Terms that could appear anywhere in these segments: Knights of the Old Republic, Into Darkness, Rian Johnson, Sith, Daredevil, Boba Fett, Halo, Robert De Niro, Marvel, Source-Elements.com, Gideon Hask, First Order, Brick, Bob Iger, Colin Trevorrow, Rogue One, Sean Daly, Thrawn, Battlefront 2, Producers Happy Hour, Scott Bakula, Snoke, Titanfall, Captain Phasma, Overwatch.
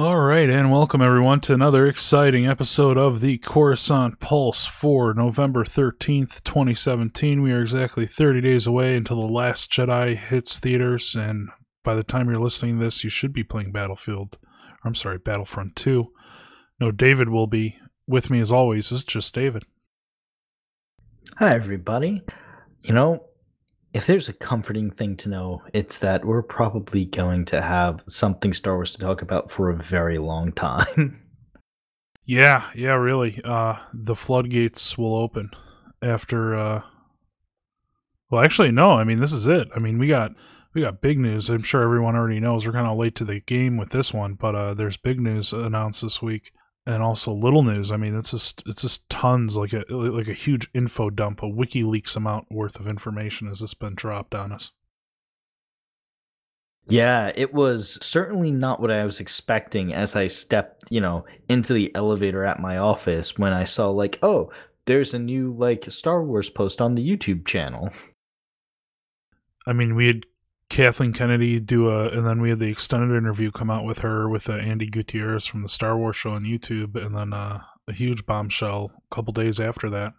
All right, and welcome everyone to another exciting episode of the Coruscant Pulse for November 13th, 2017. We are exactly 30 days away until The Last Jedi hits theaters, and by the time you're listening to this, you should be playing Battlefront 2. No, David will be. With me as always is just David. Hi, everybody. You know, if there's a comforting thing to know, it's that we're probably going to have something Star Wars to talk about for a very long time. Yeah, really. The floodgates will open after... Well, actually, no. I mean, this is it. I mean, we got big news. I'm sure everyone already knows. We're kind of late to the game with this one, but there's big news announced this week. And also little news. I mean, it's just tons, like a huge info dump, a WikiLeaks amount worth of information has just been dropped on us. Yeah, it was certainly not what I was expecting as I stepped, into the elevator at my office when I saw oh, there's a new Star Wars post on the YouTube channel. I mean, we had Kathleen Kennedy and then we had the extended interview come out with her with Andy Gutierrez from the Star Wars show on YouTube, and then a huge bombshell a couple days after that.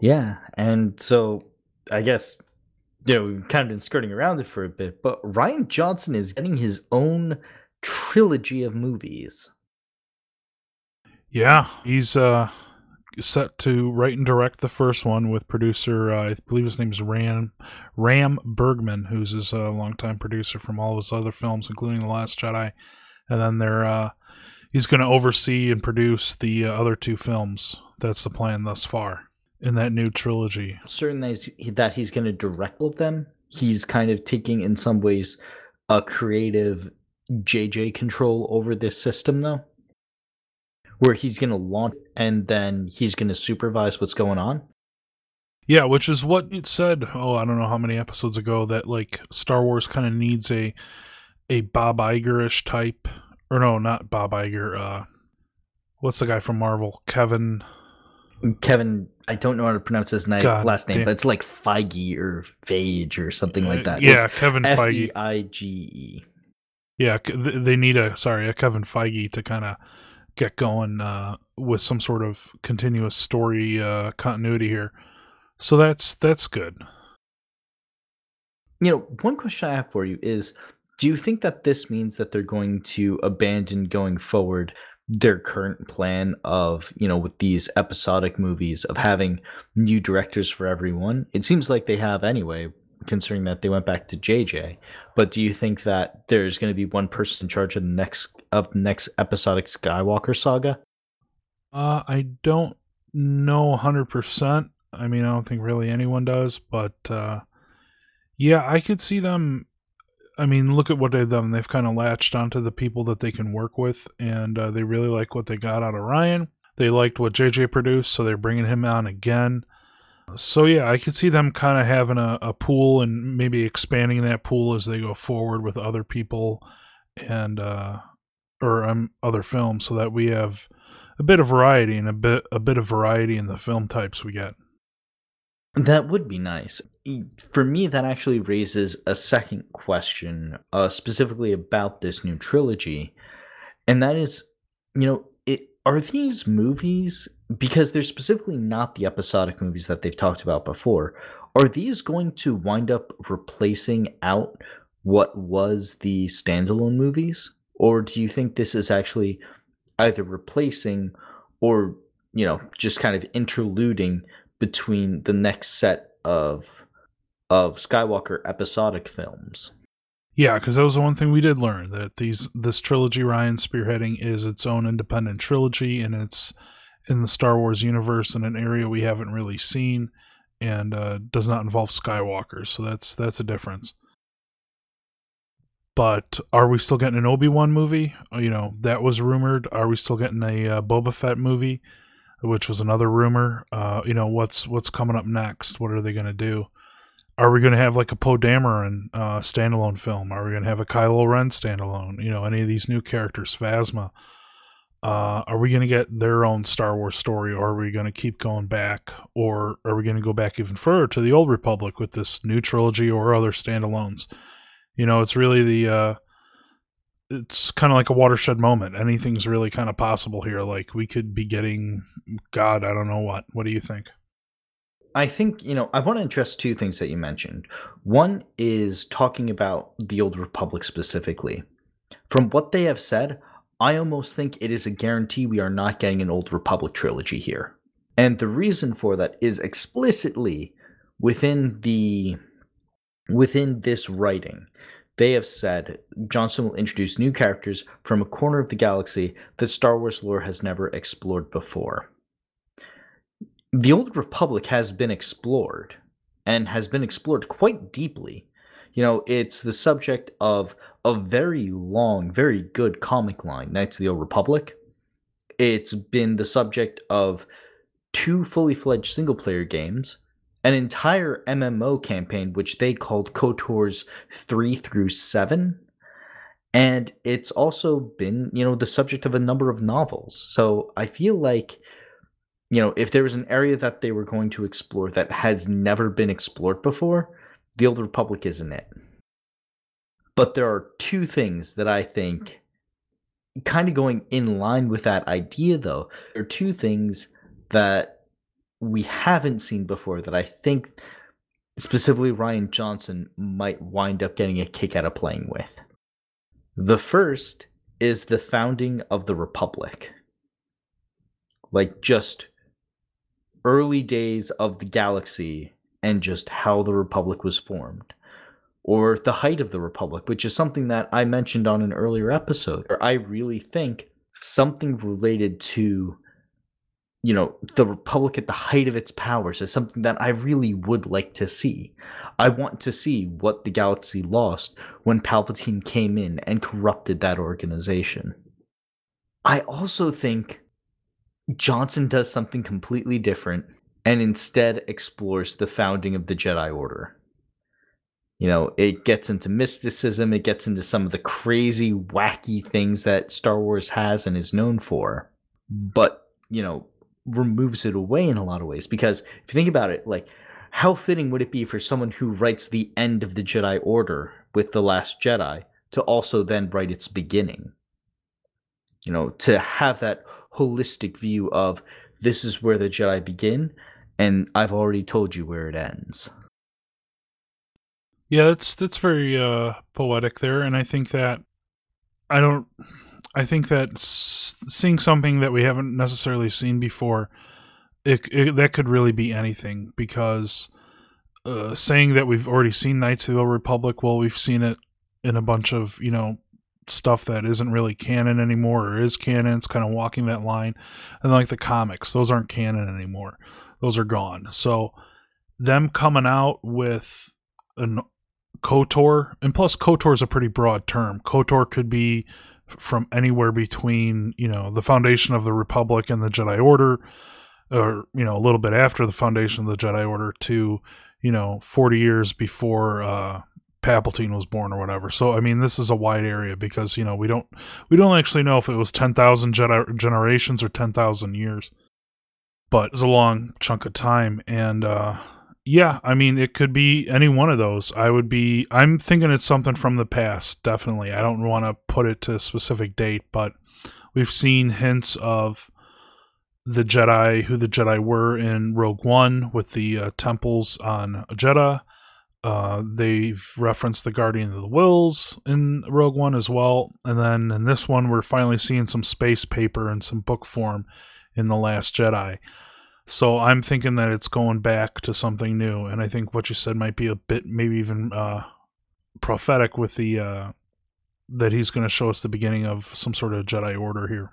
Yeah, and so I guess we've kind of been skirting around it for a bit, but Rian Johnson is getting his own trilogy of movies. Yeah, he's set to write and direct the first one with producer, I believe his name is Ram Bergman, who's his longtime producer from all his other films, including The Last Jedi. And then he's going to oversee and produce the other two films. That's the plan thus far in that new trilogy. Certain that he's going to direct all of them. He's kind of taking, in some ways, a creative JJ control over this system, though, where he's going to launch and then he's going to supervise what's going on. Yeah, which is what it said, I don't know how many episodes ago, that Star Wars kind of needs a Bob Iger-ish type. Or no, not Bob Iger. What's the guy from Marvel? Kevin, I don't know how to pronounce his last name, but it's Feige or Feige or something like that. Yeah, it's Kevin Feige. F-E-I-G-E. Yeah, they need a Kevin Feige to kind of get going with some sort of continuous story continuity here. So that's good. One question I have for you is, do you think that this means that they're going to abandon going forward their current plan of, with these episodic movies of having new directors for everyone? It seems like they have anyway, considering that they went back to JJ, but do you think that there's going to be one person in charge of the next episodic Skywalker saga? I don't know 100%. I mean, I don't think really anyone does, but yeah, I could see them. I mean, look at what they've done. They've kind of latched onto the people that they can work with, and they really like what they got out of Rian. They liked what JJ produced, so they're bringing him on again. So yeah, I could see them kind of having a pool and maybe expanding that pool as they go forward with other people and other films, so that we have a bit of variety and a bit of variety in the film types we get. That would be nice. For me, that actually raises a second question, specifically about this new trilogy, and that is, are these movies? Because they're specifically not the episodic movies that they've talked about before. Are these going to wind up replacing out what was the standalone movies? Or do you think this is actually either replacing or, just kind of interluding between the next set of Skywalker episodic films? Yeah, because that was the one thing we did learn, that this trilogy Rian's spearheading is its own independent trilogy, and it's in the Star Wars universe in an area we haven't really seen, and does not involve Skywalker, so that's a difference. But are we still getting an Obi-Wan movie? That was rumored. Are we still getting a Boba Fett movie, which was another rumor? What's coming up next? What are they going to do? Are we going to have a Poe Dameron standalone film? Are we going to have a Kylo Ren standalone? Any of these new characters, Phasma? Are we going to get their own Star Wars story, or are we going to keep going back, or are we going to go back even further to the Old Republic with this new trilogy or other standalones? It's really the it's kind of like a watershed moment. Anything's really kind of possible here. Like, we could be getting, God, I don't know what. What do you think? I think, you know, I want to address two things that you mentioned. One is talking about the Old Republic specifically. From what they have said, I almost think it is a guarantee we are not getting an Old Republic trilogy here. And the reason for that is explicitly within this writing. They have said Johnson will introduce new characters from a corner of the galaxy that Star Wars lore has never explored before. The Old Republic has been explored, and has been explored quite deeply. You know, it's the subject of a very long, very good comic line, Knights of the Old Republic. It's been the subject of 2 fully-fledged single-player games, an entire MMO campaign, which they called KOTORs 3 through 7, and it's also been, you know, the subject of a number of novels. So I feel like, you know, if there was an area that they were going to explore that has never been explored before, the Old Republic isn't it. But there are 2 things that I think, kind of going in line with that idea though, there are 2 things that we haven't seen before that I think specifically Rian Johnson might wind up getting a kick out of playing with. The first is the founding of the Republic. Like, just early days of the galaxy and just how the Republic was formed, or the height of the Republic, which is something that I mentioned on an earlier episode, where I really think something related to, you know, the Republic at the height of its powers is something that I really would like to see. I want to see what the galaxy lost when Palpatine came in and corrupted that organization. I also think Johnson does something completely different and instead explores the founding of the Jedi Order. You know, it gets into mysticism, it gets into some of the crazy, wacky things that Star Wars has and is known for, but, you know, removes it away in a lot of ways. Because if you think about it, like, how fitting would it be for someone who writes the end of the Jedi Order with The Last Jedi to also then write its beginning? You know, to have that holistic view of, this is where the Jedi begin, and I've already told you where it ends. Yeah, that's very poetic there, and I think that seeing something that we haven't necessarily seen before, it that could really be anything, because saying that we've already seen Knights of the Old Republic, well, we've seen it in a bunch of, you know, stuff that isn't really canon anymore, or is canon. It's kind of walking that line. And like the comics, those aren't canon anymore. Those are gone. So them coming out with an KOTOR, and plus KOTOR is a pretty broad term. KOTOR could be from anywhere between, you know, the foundation of the Republic and the Jedi Order, or, you know, a little bit after the foundation of the Jedi Order to, you know, 40 years before Palpatine was born or whatever. So I mean, this is a wide area, because, you know, we don't actually know if it was 10,000 generations or 10,000 years, but it's a long chunk of time. And yeah, I mean, it could be any one of those. I'm thinking it's something from the past, definitely. I don't want to put it to a specific date, but we've seen hints of the Jedi, who the Jedi were in Rogue One with the temples on Jedha. They've referenced the Guardian of the Wills in Rogue One as well, and then in this one we're finally seeing some space paper and some book form in The Last Jedi. So I'm thinking that it's going back to something new, and I think what you said might be a bit, maybe even prophetic, with the that he's going to show us the beginning of some sort of Jedi Order here.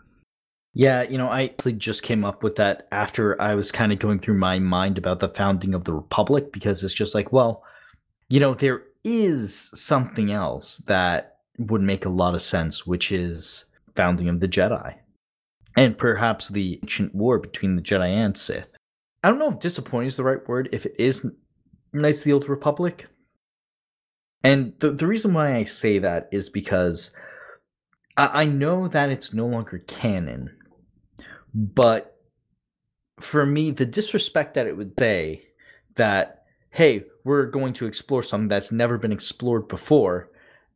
Yeah, you know, I actually just came up with that after I was kind of going through my mind about the founding of the Republic, because it's just like, well, you know, there is something else that would make a lot of sense, which is founding of the Jedi. And perhaps the ancient war between the Jedi and Sith. I don't know if disappointing is the right word, if it is Knights of the Old Republic. And the reason why I say that is because I know that it's no longer canon. But for me, the disrespect that it would say that, hey, we're going to explore something that's never been explored before,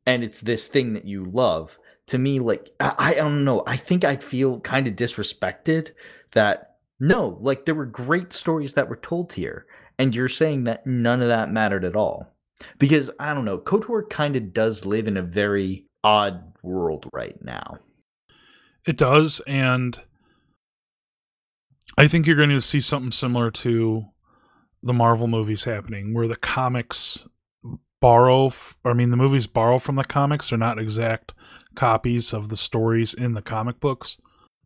and it's this thing that you love, to me, like, I don't know. I think I'd feel kind of disrespected that, no, like, there were great stories that were told here. And you're saying that none of that mattered at all. Because, I don't know, KOTOR kind of does live in a very odd world right now. It does, and I think you're going to see something similar to the Marvel movies happening, where the comics the movies borrow from the comics. They're not exact copies of the stories in the comic books.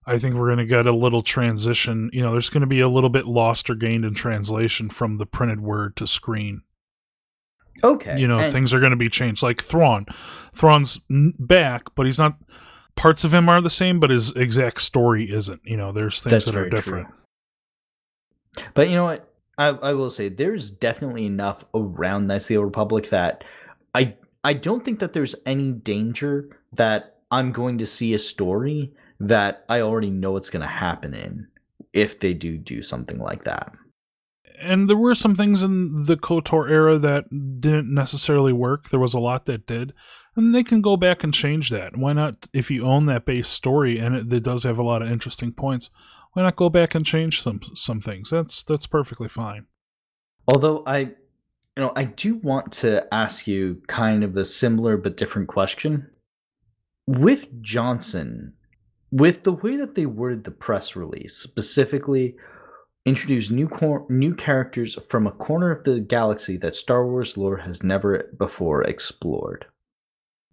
I think we're going to get a little transition. You know, there's going to be a little bit lost or gained in translation from the printed word to screen. Okay. You know, things are going to be changed. Like Thrawn. Thrawn's back, but he's not... Parts of him are the same, but his exact story isn't. You know, there's things that are different. True. But you know what? I will say there's definitely enough around Knights of the Old Republic that I don't think that there's any danger that I'm going to see a story that I already know what's going to happen in if they do something like that. And there were some things in the KOTOR era that didn't necessarily work. There was a lot that did. And they can go back and change that. Why not, if you own that base story and it does have a lot of interesting points, why not go back and change some things? That's perfectly fine. Although I do want to ask you kind of the similar but different question. With Johnson, with the way that they worded the press release, specifically introduce new characters from a corner of the galaxy that Star Wars lore has never before explored.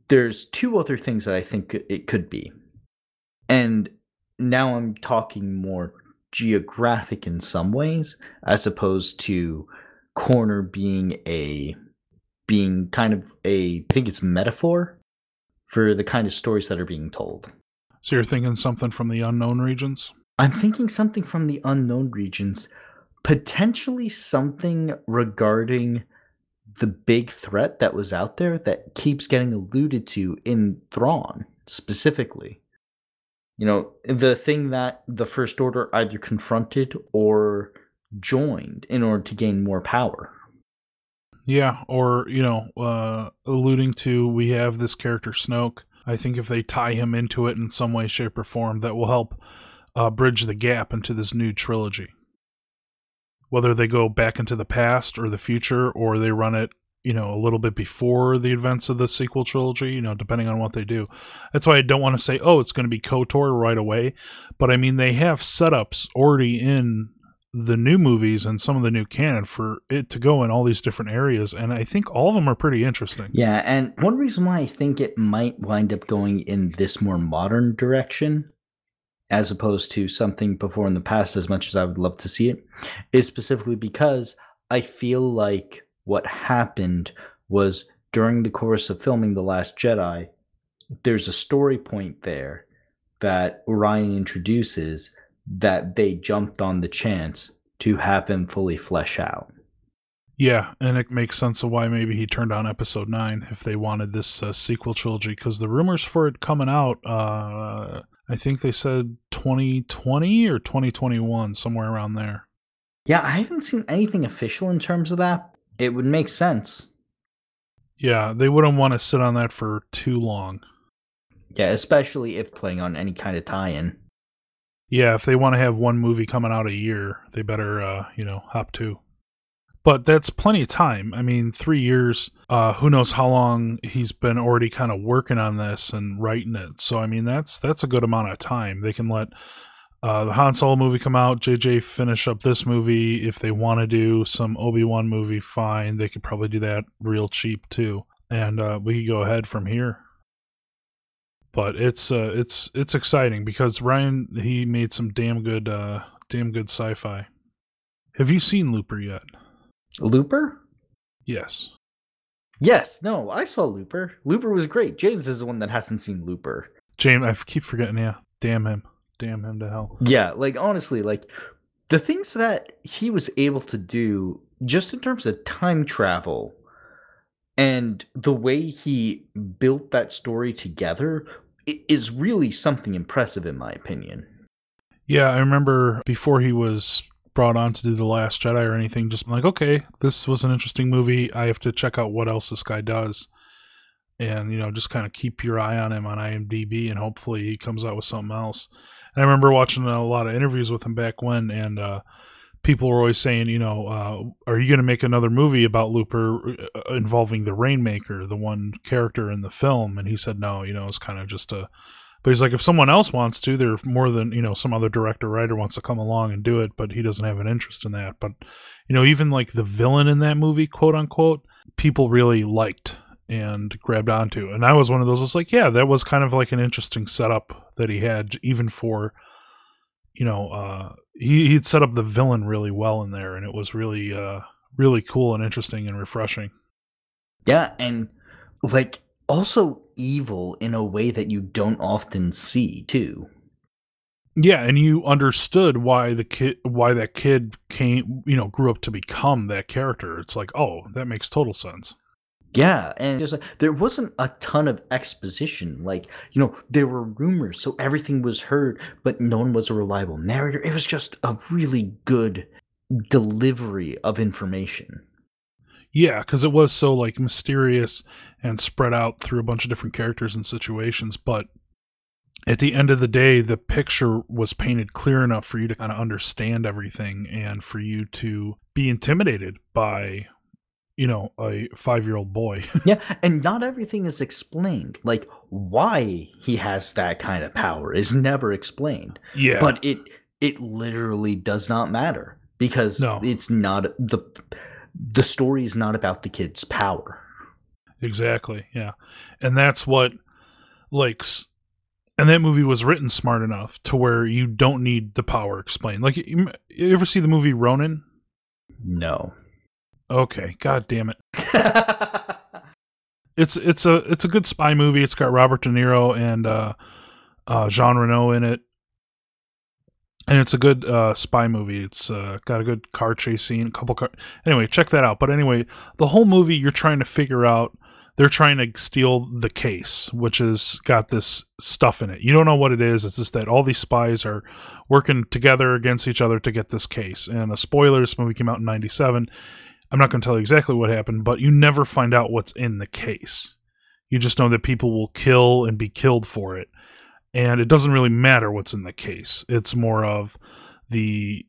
There's two other things that I think it could be. And now I'm talking more geographic in some ways, as opposed to corner being kind of a, I think it's metaphor for the kind of stories that are being told. So you're thinking something from the unknown regions? I'm thinking something from the unknown regions, potentially something regarding the big threat that was out there that keeps getting alluded to in Thrawn specifically. You know, the thing that the First Order either confronted or joined in order to gain more power. Yeah, or, you know, alluding to we have this character Snoke. I think if they tie him into it in some way, shape, or form, that will help bridge the gap into this new trilogy. Whether they go back into the past or the future, or they run it, you know, a little bit before the events of the sequel trilogy, you know, depending on what they do. That's why I don't want to say, oh, it's going to be KOTOR right away. But I mean, they have setups already in the new movies and some of the new canon for it to go in all these different areas. And I think all of them are pretty interesting. Yeah. And one reason why I think it might wind up going in this more modern direction, as opposed to something before in the past, as much as I would love to see it, is specifically because I feel like what happened was during the course of filming The Last Jedi, there's a story point there that Rian introduces that they jumped on the chance to have him fully flesh out. Yeah, and it makes sense of why maybe he turned on Episode 9 if they wanted this sequel trilogy, because the rumors for it coming out... I think they said 2020 or 2021, somewhere around there. Yeah, I haven't seen anything official in terms of that. It would make sense. Yeah, they wouldn't want to sit on that for too long. Yeah, especially if playing on any kind of tie-in. Yeah, if they want to have one movie coming out a year, they better, hop to. But that's plenty of time. I mean, 3 years, who knows how long he's been already kind of working on this and writing it. So, I mean, that's a good amount of time. They can let the Han Solo movie come out, JJ finish up this movie. If they want to do some Obi-Wan movie, fine. They could probably do that real cheap, too. And we could go ahead from here. But it's exciting because Rian, he made some damn good sci-fi. Have you seen Looper yet? Looper? Yes. Yes, no, I saw Looper. Looper was great. James is the one that hasn't seen Looper. James, I keep forgetting, yeah. Damn him. Damn him to hell. Yeah, like, honestly, like, the things that he was able to do, just in terms of time travel, and the way he built that story together, is really something impressive, in my opinion. Yeah, I remember before he was brought on to do The Last Jedi or anything, just like, okay, this was an interesting movie. I have to check out what else this guy does. and, you know, just kind of keep your eye on him on IMDb, and hopefully he comes out with something else. And I remember watching a lot of interviews with him back when, and people were always saying, you know, are you going to make another movie about Looper involving the Rainmaker, the one character in the film? And he said, no, you know, it's kind of just a, but he's like, if someone else wants to, they're more than, you know, some other director, writer wants to come along and do it, but he doesn't have an interest in that. But, you know, even like the villain in that movie, quote unquote, people really liked and grabbed onto. And I was one of those, I was like, yeah, that was kind of like an interesting setup that he had, even for, you know, he'd set up the villain really well in there, and it was really, really cool and interesting and refreshing. Yeah, and like also evil in a way that you don't often see too. Yeah, and you understood why that kid came, you know, grew up to become that character. It's like, oh, that makes total sense. Yeah, and just, there wasn't a ton of exposition. Like, you know, there were rumors, so everything was heard, but no one was a reliable narrator. It was just a really good delivery of information. Yeah, because it was so, like, mysterious and spread out through a bunch of different characters and situations, but at the end of the day, the picture was painted clear enough for you to kind of understand everything and for you to be intimidated by, you know, a 5-year-old boy. Yeah, and not everything is explained. Like, why he has that kind of power is never explained. Yeah. But it literally does not matter, because it's not the story is not about the kid's power. Exactly, yeah. And that's what, like, and that movie was written smart enough to where you don't need the power explained. Like, you ever see the movie Ronin? No. Okay, god damn it. It's a good spy movie. It's got Robert De Niro and Jean Reno in it. And it's a good spy movie. It's got a good car chase scene, anyway, check that out. But anyway, the whole movie you're trying to figure out, they're trying to steal the case, which has got this stuff in it. You don't know what it is. It's just that all these spies are working together against each other to get this case. And a spoiler, this movie came out in 1997. I'm not going to tell you exactly what happened, but you never find out what's in the case. You just know that people will kill and be killed for it. And it doesn't really matter what's in the case. It's more of the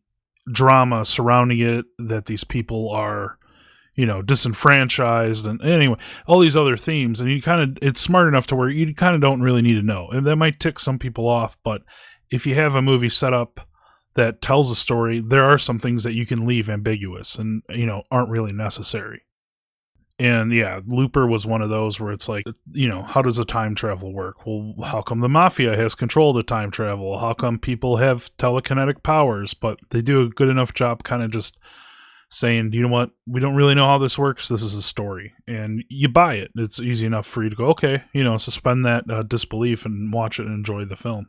drama surrounding it, that these people are, you know, disenfranchised, and anyway, all these other themes. And you kind of, it's smart enough to where you kind of don't really need to know. And that might tick some people off, but if you have a movie set up that tells a story, there are some things that you can leave ambiguous and, you know, aren't really necessary. And yeah, Looper was one of those where it's like, you know, how does the time travel work? Well, how come the mafia has control of the time travel? How come people have telekinetic powers? But they do a good enough job kind of just saying, you know what, we don't really know how this works. This is a story, and you buy it. It's easy enough for you to go, okay, you know, suspend that disbelief and watch it and enjoy the film.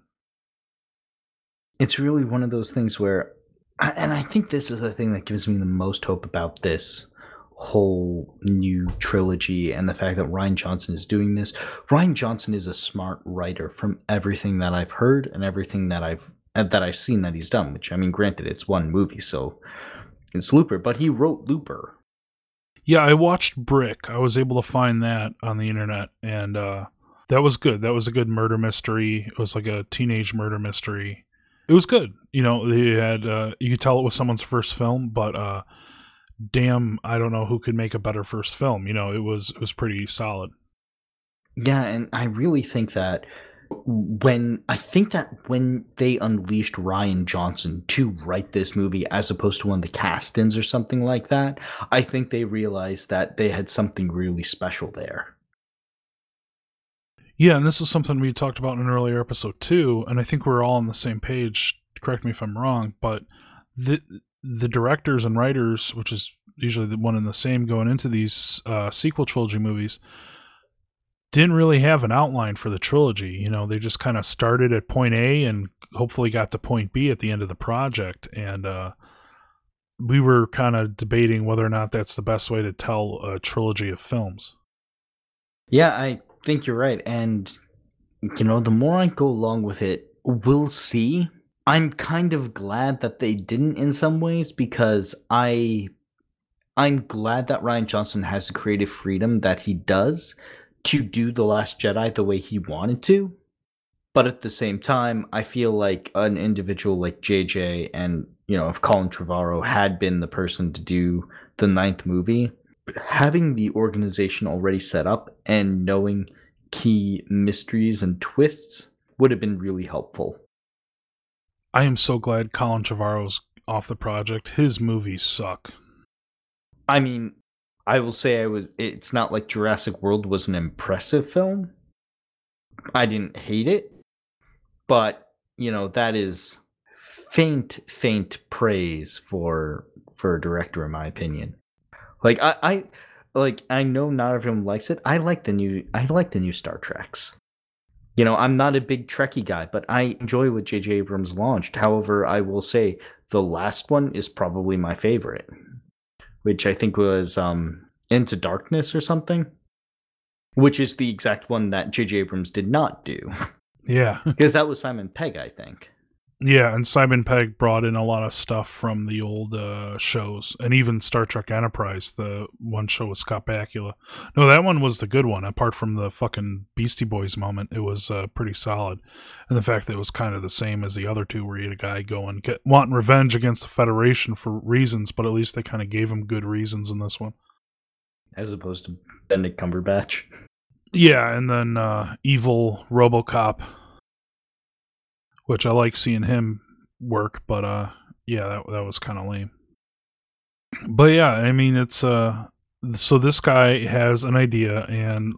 It's really one of those things where, and I think this is the thing that gives me the most hope about this whole new trilogy and the fact that Rian Johnson is doing this. Rian Johnson is a smart writer from everything that I've heard and everything that I've seen that he's done, which, I mean, granted, it's one movie, so it's Looper, but he wrote Looper. Yeah, I watched Brick. I was able to find that on the internet, and that was good. That was a good murder mystery. It was like a teenage murder mystery. It was good. You know, they had, you could tell it was someone's first film, but damn, I don't know who could make a better first film. You know, it was pretty solid. Yeah, and I really think that when they unleashed Rian Johnson to write this movie, as opposed to one of the cast-ins or something like that, I think they realized that they had something really special there. Yeah, and this was something we talked about in an earlier episode too, and I think we're all on the same page, correct me if I'm wrong, but the directors and writers, which is usually the one and the same going into these sequel trilogy movies, didn't really have an outline for the trilogy. You know, they just kind of started at point A and hopefully got to point B at the end of the project, and we were kind of debating whether or not that's the best way to tell a trilogy of films. Yeah, I think you're right, and you know, the more I go along with it, we'll see. I'm kind of glad that they didn't in some ways, because I'm glad that Rian Johnson has the creative freedom that he does to do The Last Jedi the way he wanted to. But at the same time, I feel like an individual like JJ and, you know, if Colin Trevorrow had been the person to do the ninth movie, having the organization already set up and knowing key mysteries and twists would have been really helpful. I am so glad Colin Trevorrow's off the project. His movies suck. I mean, I will say it's not like Jurassic World was an impressive film. I didn't hate it, but, you know, that is faint praise for a director, in my opinion. Like, I know not everyone likes it. I like the new Star Treks. You know, I'm not a big Trekkie guy, but I enjoy what JJ Abrams launched. However, I will say the last one is probably my favorite, which I think was Into Darkness or something, which is the exact one that J.J. Abrams did not do. Yeah. Because that was Simon Pegg, I think. Yeah, and Simon Pegg brought in a lot of stuff from the old shows, and even Star Trek Enterprise, the one show with Scott Bakula. No, that one was the good one. Apart from the fucking Beastie Boys moment, it was pretty solid. And the fact that it was kind of the same as the other two, where you had a guy going, wanting revenge against the Federation for reasons, but at least they kind of gave him good reasons in this one. As opposed to Benedict Cumberbatch. Yeah, and then evil RoboCop, which I like seeing him work, but yeah, that was kind of lame. But yeah, I mean, it's so this guy has an idea, and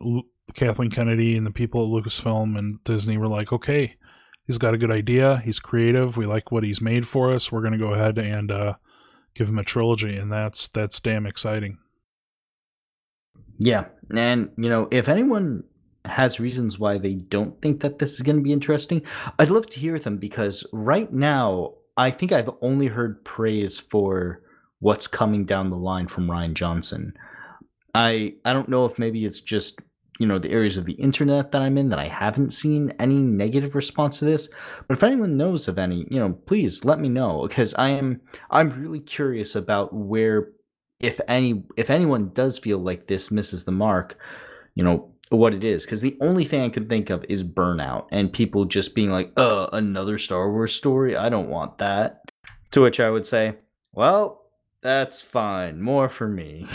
Kathleen Kennedy and the people at Lucasfilm and Disney were like, okay, he's got a good idea, he's creative, we like what he's made for us, we're gonna go ahead and give him a trilogy, and that's damn exciting. Yeah, and, you know, if anyone has reasons why they don't think that this is going to be interesting, I'd love to hear them, because right now, I think I've only heard praise for what's coming down the line from Rian Johnson. I don't know if maybe it's just, you know, the areas of the internet that I'm in that I haven't seen any negative response to this, but if anyone knows of any, you know, please let me know, because I'm really curious about where, if anyone does feel like this misses the mark, you know, what it is. Because the only thing I could think of is burnout and people just being like, another Star Wars story? I don't want that. To which I would say, well, that's fine. More for me.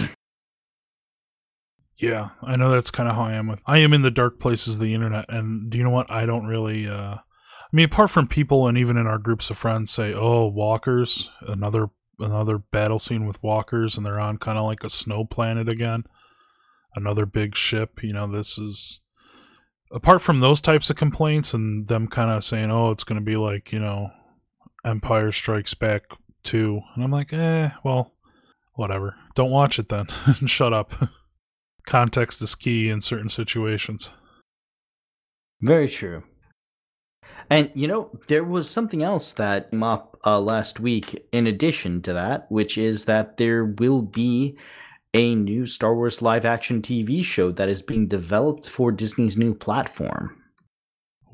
Yeah, I know that's kind of how I am. I am in the dark places of the internet. And do you know what? I don't really... I mean, apart from people and even in our groups of friends say, oh, walkers, another battle scene with walkers, and they're on kind of like a snow planet again, another big ship, you know, this is, apart from those types of complaints and them kind of saying, oh, it's going to be like, you know, Empire Strikes Back 2, and I'm like, well, whatever, don't watch it then. Shut up. Context is key in certain situations. Very true. And, you know, there was something else that Mop last week in addition to that, which is that there will be a new Star Wars live-action TV show that is being developed for Disney's new platform.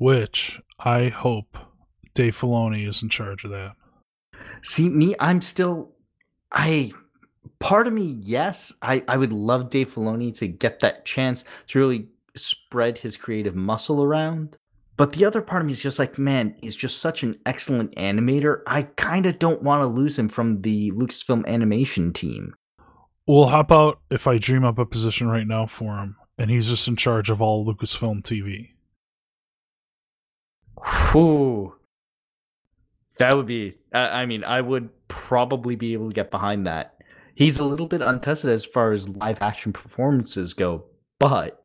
Which, I hope Dave Filoni is in charge of that. See, me, I'm still... Part of me, yes, I would love Dave Filoni to get that chance to really spread his creative muscle around. But the other part of me is just like, man, he's just such an excellent animator. I kind of don't want to lose him from the Lucasfilm animation team. Well, how about if I dream up a position right now for him, and he's just in charge of all Lucasfilm TV? Ooh. That would be... I mean, I would probably be able to get behind that. He's a little bit untested as far as live-action performances go, but...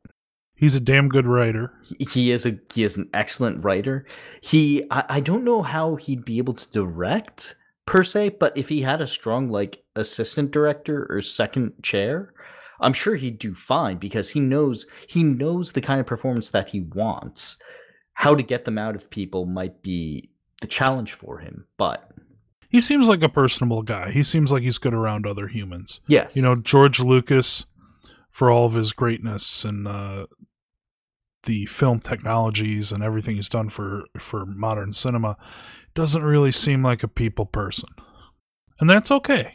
He's a damn good writer. He is an excellent writer. I don't know how he'd be able to direct per se, but if he had a strong like assistant director or second chair, I'm sure he'd do fine, because he knows the kind of performance that he wants. How to get them out of people might be the challenge for him, but he seems like a personable guy. He seems like he's good around other humans. Yes. You know, George Lucas, for all of his greatness and the film technologies and everything he's done for modern cinema, doesn't really seem like a people person. And that's okay.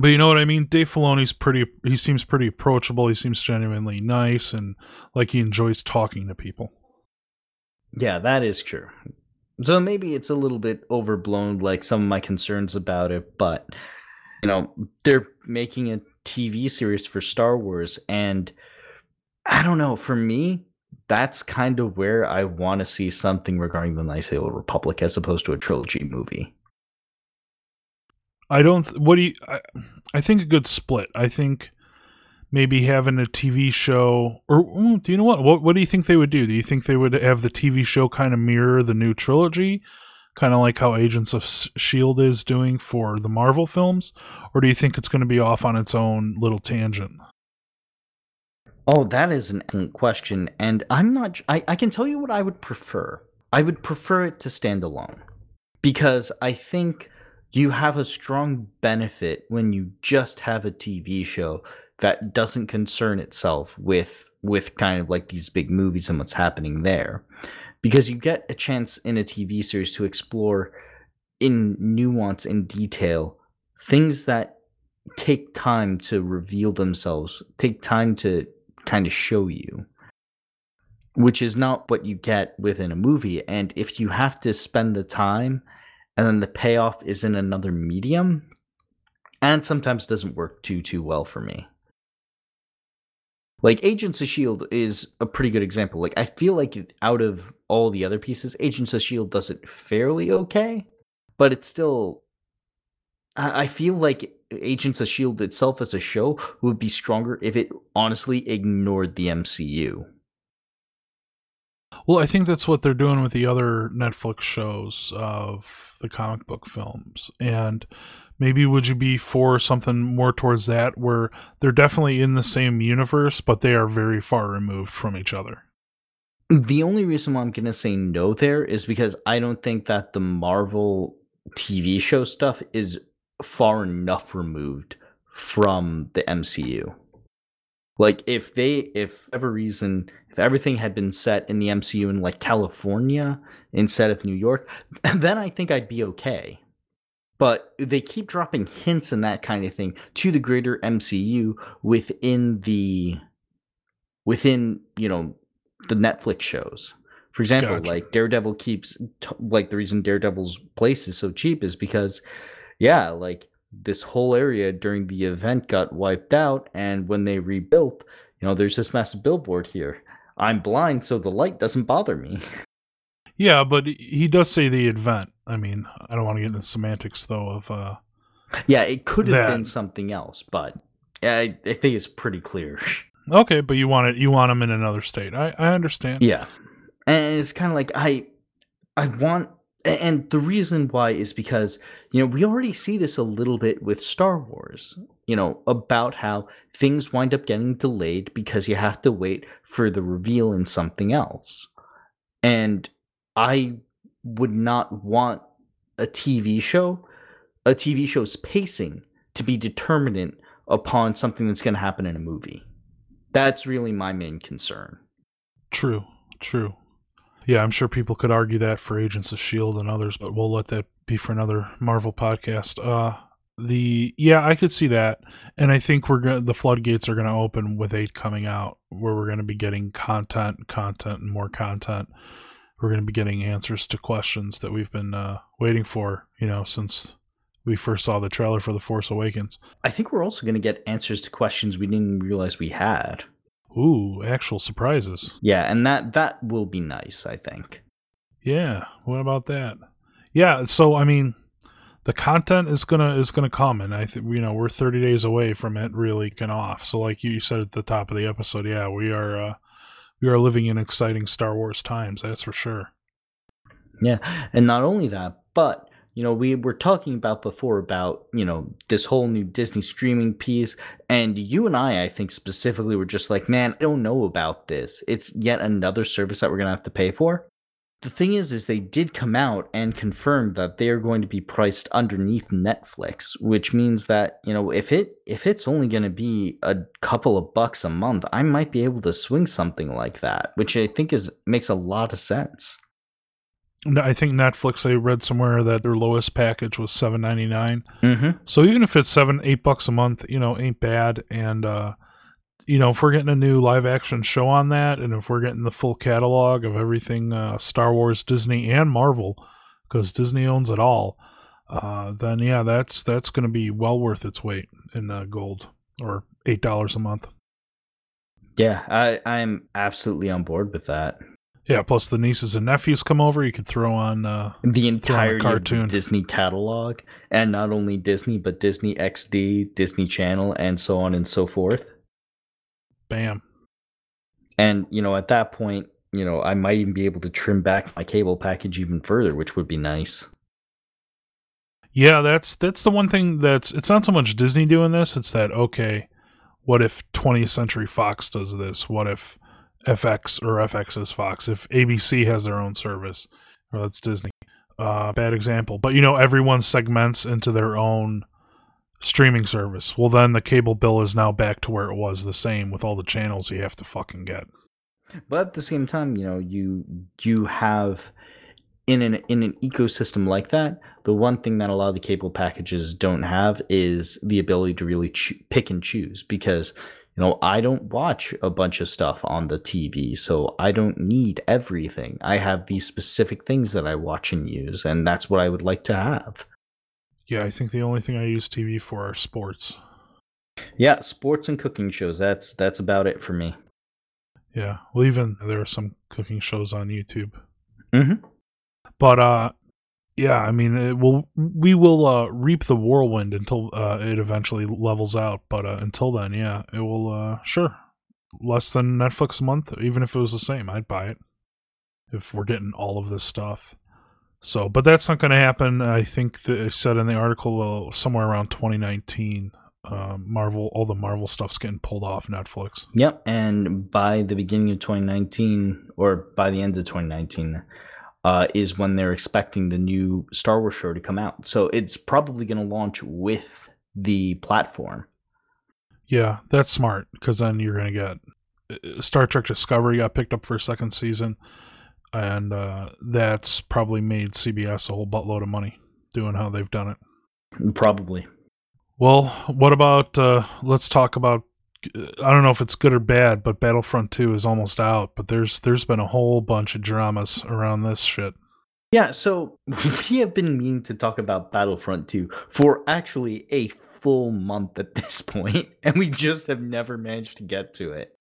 But you know what I mean? Dave Filoni's pretty, he seems pretty approachable. He seems genuinely nice and like he enjoys talking to people. Yeah, that is true. So maybe it's a little bit overblown, like some of my concerns about it, but you know, they're making a TV series for Star Wars, and I don't know, for me, that's kind of where I want to see something regarding the Knights of the Old Republic as opposed to a trilogy movie. I don't, what do you, I think a good split. I think maybe having a TV show, or do you know what do you think they would do? Do you think they would have the TV show kind of mirror the new trilogy, kind of like how Agents of S.H.I.E.L.D. is doing for the Marvel films? Or do you think it's going to be off on its own little tangent? Oh, that is an excellent question. And I'm not, I can tell you what I would prefer. I would prefer it to stand alone, because I think you have a strong benefit when you just have a TV show that doesn't concern itself with kind of like these big movies and what's happening there. Because you get a chance in a TV series to explore in nuance and detail things that take time to reveal themselves, take time to kind of show you, which is not what you get within a movie. And if you have to spend the time and then the payoff is in another medium, and sometimes doesn't work too well for me. Like Agents of S.H.I.E.L.D. is a pretty good example. Like I feel like out of all the other pieces, Agents of S.H.I.E.L.D. does it fairly okay, but it's still, I feel like Agents of S.H.I.E.L.D. itself as a show would be stronger if it honestly ignored the MCU. Well, I think that's what they're doing with the other Netflix shows of the comic book films. And maybe would you be for something more towards that, where they're definitely in the same universe, but they are very far removed from each other? The only reason why I'm going to say no there is because I don't think that the Marvel TV show stuff is far enough removed from the MCU. Like if for every reason, if everything had been set in the MCU in like California instead of New York, then I think I'd be okay. But they keep dropping hints and that kind of thing to the greater MCU within you know, the Netflix shows. For example, gotcha. Like Daredevil keeps like the reason Daredevil's place is so cheap is because, yeah, like this whole area during the event got wiped out, and when they rebuilt, you know, there's this massive billboard here. I'm blind, so the light doesn't bother me. Yeah, but he does say the event. I mean, I don't want to get into semantics, though, of yeah, it could have been something else, but I think it's pretty clear. Okay, but you want him in another state. I understand. Yeah. And it's kind of like I want. And the reason why is because, you know, we already see this a little bit with Star Wars, you know, about how things wind up getting delayed because you have to wait for the reveal in something else. And I would not want a TV show's pacing to be determinant upon something that's going to happen in a movie. That's really my main concern. True. Yeah, I'm sure people could argue that for Agents of S.H.I.E.L.D. and others, but we'll let that be for another Marvel podcast. I could see that, and I think the floodgates are going to open with 8 coming out, where we're going to be getting content, and more content. We're going to be getting answers to questions that we've been waiting for, you know, since we first saw the trailer for The Force Awakens. I think we're also going to get answers to questions we didn't realize we had. Ooh, actual surprises. Yeah, and that will be nice, I think. Yeah, what about that? Yeah, so I mean, the content is gonna come, and I think, you know, we're 30 days away from it really going off. So like you said at the top of the episode, yeah, we are living in exciting Star Wars times, that's for sure. Yeah, and not only that, but you know, we were talking about before about, you know, this whole new Disney streaming piece, and you and I think specifically were just like, man, I don't know about this. It's yet another service that we're going to have to pay for. The thing is they did come out and confirm that they are going to be priced underneath Netflix, which means that, you know, if it's only going to be a couple of bucks a month, I might be able to swing something like that, which I think makes a lot of sense. I think Netflix, I read somewhere that their lowest package was $7.99. Mm-hmm. So even if it's $8 a month, you know, ain't bad. And, you know, if we're getting a new live action show on that, and if we're getting the full catalog of everything, Star Wars, Disney, and Marvel, because Disney owns it all, then yeah, that's going to be well worth its weight in gold, or $8 a month. Yeah, I'm absolutely on board with that. Yeah, plus the nieces and nephews come over. You could throw on the entire cartoon Disney catalog, and not only Disney, but Disney XD, Disney Channel, and so on and so forth. Bam. And, you know, at that point, you know, I might even be able to trim back my cable package even further, which would be nice. Yeah, that's the one thing it's not so much Disney doing this, it's that, okay, what if 20th Century Fox does this? What if FX, or FX is Fox, if ABC has their own service, or that's Disney. Bad example. But, you know, everyone segments into their own streaming service. Well, then the cable bill is now back to where it was, the same with all the channels you have to fucking get. But at the same time, you know, you have in an ecosystem like that, the one thing that a lot of the cable packages don't have is the ability to really pick and choose, because, you know, I don't watch a bunch of stuff on the TV, so I don't need everything. I have these specific things that I watch and use, and that's what I would like to have. Yeah, I think the only thing I use TV for are sports. Yeah, sports and cooking shows. That's about it for me. Yeah, well, even there are some cooking shows on YouTube. Mm-hmm. But, yeah, I mean, we will reap the whirlwind until it eventually levels out. But until then, yeah, it will, sure, less than Netflix a month. Even if it was the same, I'd buy it if we're getting all of this stuff. So, but that's not going to happen. I think it said in the article somewhere around 2019, Marvel, all the Marvel stuff's getting pulled off Netflix. Yep, and by the beginning of 2019, or by the end of 2019... is when they're expecting the new Star Wars show to come out. So it's probably going to launch with the platform. Yeah, that's smart, because then you're going to get... Star Trek Discovery got picked up for a second season, and that's probably made CBS a whole buttload of money doing how they've done it. Probably. Well, what about... let's talk about... I don't know if it's good or bad, but Battlefront 2 is almost out, but there's been a whole bunch of dramas around this shit. Yeah, so we have been meaning to talk about Battlefront 2 for actually a full month at this point, and we just have never managed to get to it.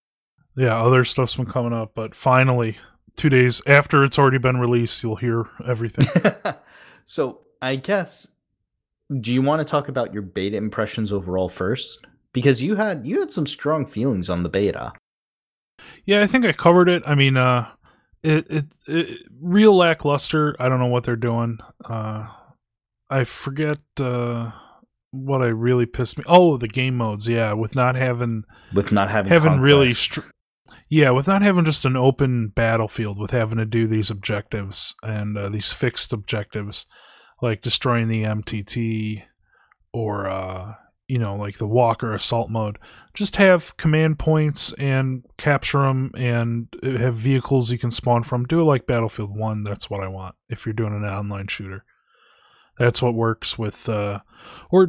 Yeah, other stuff's been coming up, but finally, 2 days after it's already been released, you'll hear everything. So, I guess, do you want to talk about your beta impressions overall first? Because you had some strong feelings on the beta. Yeah, I think I covered it. I mean, it real lackluster. I don't know what they're doing. I forget what I really pissed me. Oh, the game modes. Yeah, with not having really. With not having just an open battlefield, with having to do these objectives and these fixed objectives, like destroying the MTT or. You know, like the walker assault mode, just have command points and capture them and have vehicles you can spawn from. Do it like Battlefield 1. That's what I want. If you're doing an online shooter, that's what works with, or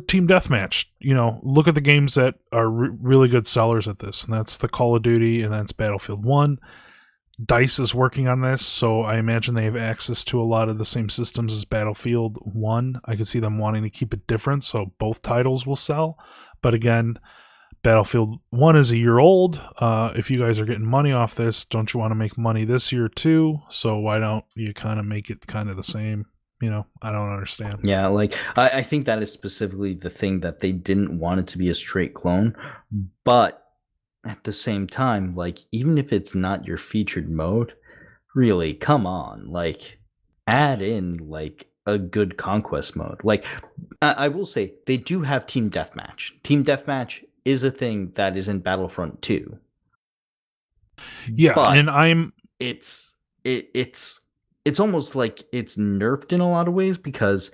team deathmatch, you know, look at the games that are really good sellers at this. And that's the Call of Duty. And that's Battlefield 1. DICE is working on this. So I imagine they have access to a lot of the same systems as Battlefield 1. I could see them wanting to keep it different, so both titles will sell. But again, Battlefield 1 is a year old. If you guys are getting money off this, don't you want to make money this year too? So why don't you kind of make it kind of the same? You know, I don't understand. Yeah, like I think that is specifically the thing, that they didn't want it to be a straight clone. But at the same time, like, even if it's not your featured mode, really, come on, like, add in, like, a good conquest mode. Like, I will say, they do have Team Deathmatch. Team Deathmatch is a thing that is in Battlefront 2. Yeah, but and it's almost like it's nerfed in a lot of ways, because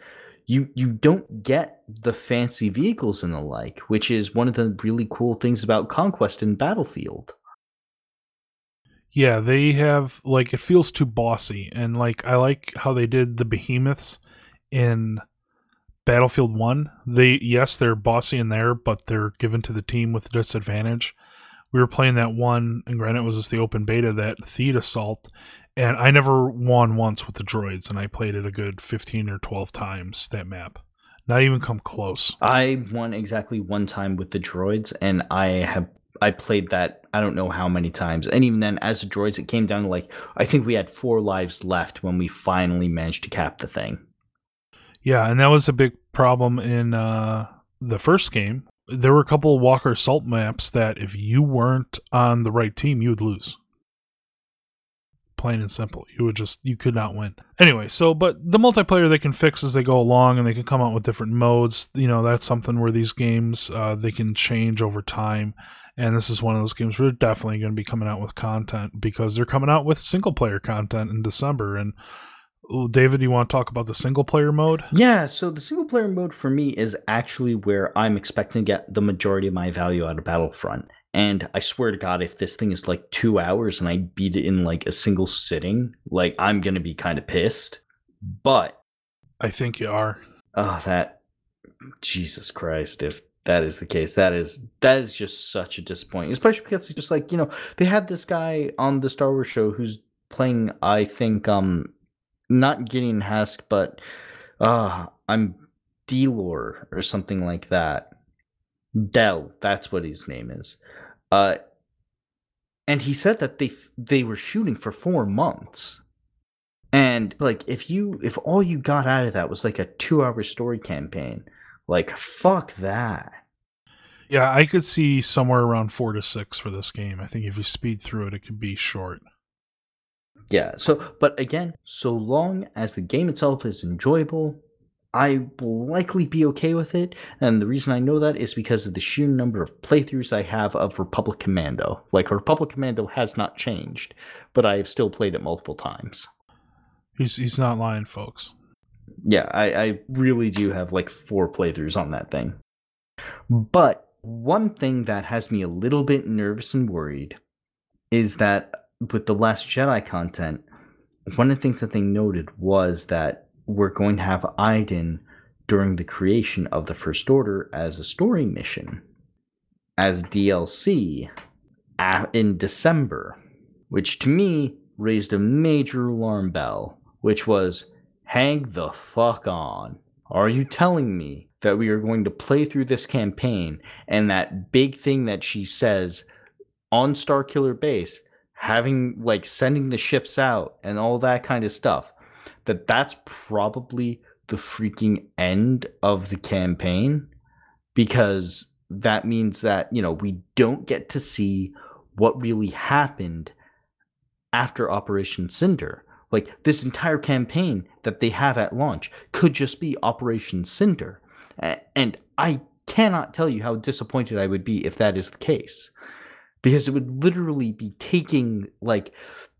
you don't get the fancy vehicles and the like, which is one of the really cool things about Conquest in Battlefield. Yeah, they have, like, it feels too bossy. And, like, I like how they did the behemoths in Battlefield 1. They, yes, they're bossy in there, but they're given to the team with disadvantage. We were playing that one, and granted it was just the open beta, that Theed Assault, and I never won once with the droids, and I played it a good 15 or 12 times, that map. Not even come close. I won exactly one time with the droids, and I played that I don't know how many times. And even then, as the droids, it came down to, like, I think we had 4 lives left when we finally managed to cap the thing. Yeah, and that was a big problem in the first game. There were a couple of Walker Assault maps that if you weren't on the right team, you would lose. Plain and simple. You could not win. Anyway, but the multiplayer they can fix as they go along, and they can come out with different modes. You know, that's something where these games, they can change over time. And this is one of those games where they're definitely going to be coming out with content, because they're coming out with single-player content in December. And David, you want to talk about the single-player mode? Yeah, so the single-player mode for me is actually where I'm expecting to get the majority of my value out of Battlefront. And I swear to God, if this thing is like 2 hours and I beat it in like a single sitting, like, I'm going to be kind of pissed. But I think you are. Oh, that... Jesus Christ, if that is the case, that is just such a disappointment. Especially because it's just like, you know, they had this guy on the Star Wars show who's playing, I think, not Gideon Hask, but I'm Delor or something like that. Dell, that's what his name is. And he said that they were shooting for 4 months. And, like, if all you got out of that was like a 2-hour story campaign, like, fuck that. Yeah, I could see somewhere around 4 to 6 for this game. I think if you speed through it, it could be short. Yeah, but again, so long as the game itself is enjoyable, I will likely be okay with it. And the reason I know that is because of the sheer number of playthroughs I have of Republic Commando. Like, Republic Commando has not changed, but I have still played it multiple times. He's not lying, folks. Yeah, I really do have like 4 playthroughs on that thing. But one thing that has me a little bit nervous and worried is that with the Last Jedi content, one of the things that they noted was that we're going to have Iden during the creation of the First Order as a story mission, as DLC in December, which to me raised a major alarm bell, which was, hang the fuck on. Are you telling me that we are going to play through this campaign and that big thing that she says on Starkiller Base, having, like, sending the ships out and all that kind of stuff, that's probably the freaking end of the campaign? Because that means that, you know, we don't get to see what really happened after Operation Cinder. Like, this entire campaign that they have at launch could just be Operation Cinder. And I cannot tell you how disappointed I would be if that is the case. Because it would literally be taking, like,